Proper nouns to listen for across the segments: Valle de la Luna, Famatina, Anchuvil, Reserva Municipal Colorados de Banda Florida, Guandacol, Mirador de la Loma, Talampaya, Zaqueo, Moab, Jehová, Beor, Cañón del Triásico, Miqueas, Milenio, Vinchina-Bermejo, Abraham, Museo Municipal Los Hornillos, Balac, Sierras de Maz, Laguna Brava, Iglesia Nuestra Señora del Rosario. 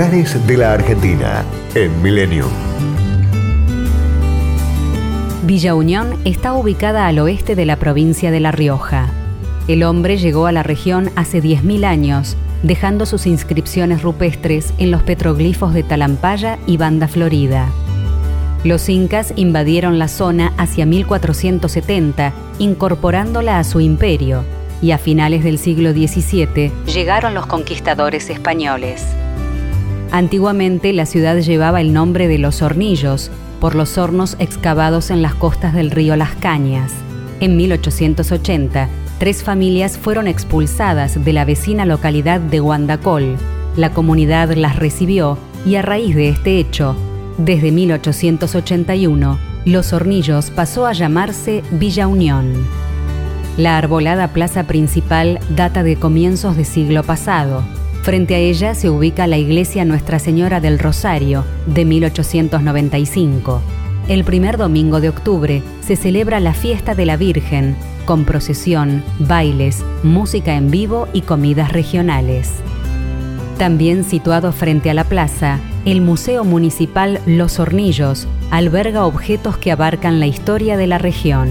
lugares de la Argentina en Milenio. Villa Unión está ubicada al oeste de la provincia de La Rioja. El hombre llegó a la región hace 10.000 años, dejando sus inscripciones rupestres en los petroglifos de Talampaya y Banda Florida. Los incas invadieron la zona hacia 1470, incorporándola a su imperio, y a finales del siglo XVII llegaron los conquistadores españoles. Antiguamente la ciudad llevaba el nombre de Los Hornillos, por los hornos excavados en las costas del río Las Cañas. En 1880, 3 familias fueron expulsadas de la vecina localidad de Guandacol. La comunidad las recibió y a raíz de este hecho, desde 1881, Los Hornillos pasó a llamarse Villa Unión. La arbolada plaza principal data de comienzos de siglo pasado. Frente a ella se ubica la Iglesia Nuestra Señora del Rosario, de 1895. El primer domingo de octubre se celebra la fiesta de la Virgen, con procesión, bailes, música en vivo y comidas regionales. También situado frente a la plaza, el Museo Municipal Los Hornillos alberga objetos que abarcan la historia de la región.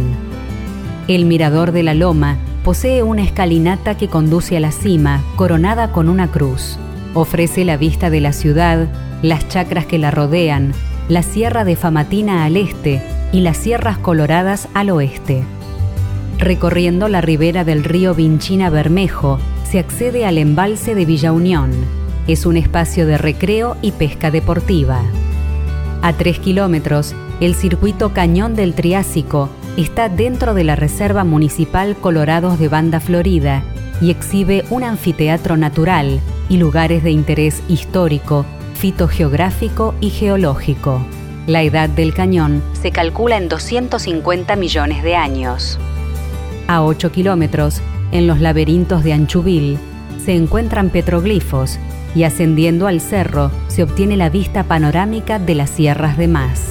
El Mirador de la Loma posee una escalinata que conduce a la cima, coronada con una cruz. Ofrece la vista de la ciudad, las chacras que la rodean, la Sierra de Famatina al este y las Sierras Coloradas al oeste. Recorriendo la ribera del río Vinchina-Bermejo, se accede al embalse de Villa Unión. Es un espacio de recreo y pesca deportiva. A 3 kilómetros, el circuito Cañón del Triásico está dentro de la Reserva Municipal Colorados de Banda Florida y exhibe un anfiteatro natural y lugares de interés histórico, fitogeográfico y geológico. La edad del cañón se calcula en 250 millones de años. A 8 kilómetros, en los laberintos de Anchuvil, se encuentran petroglifos y ascendiendo al cerro se obtiene la vista panorámica de las Sierras de Maz.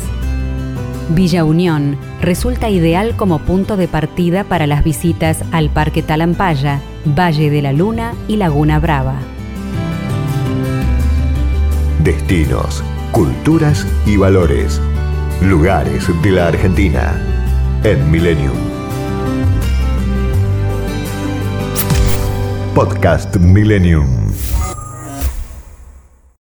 Villa Unión resulta ideal como punto de partida para las visitas al Parque Talampaya, Valle de la Luna y Laguna Brava. Destinos, culturas y valores. Lugares de la Argentina en Milenio. Podcast Millennium.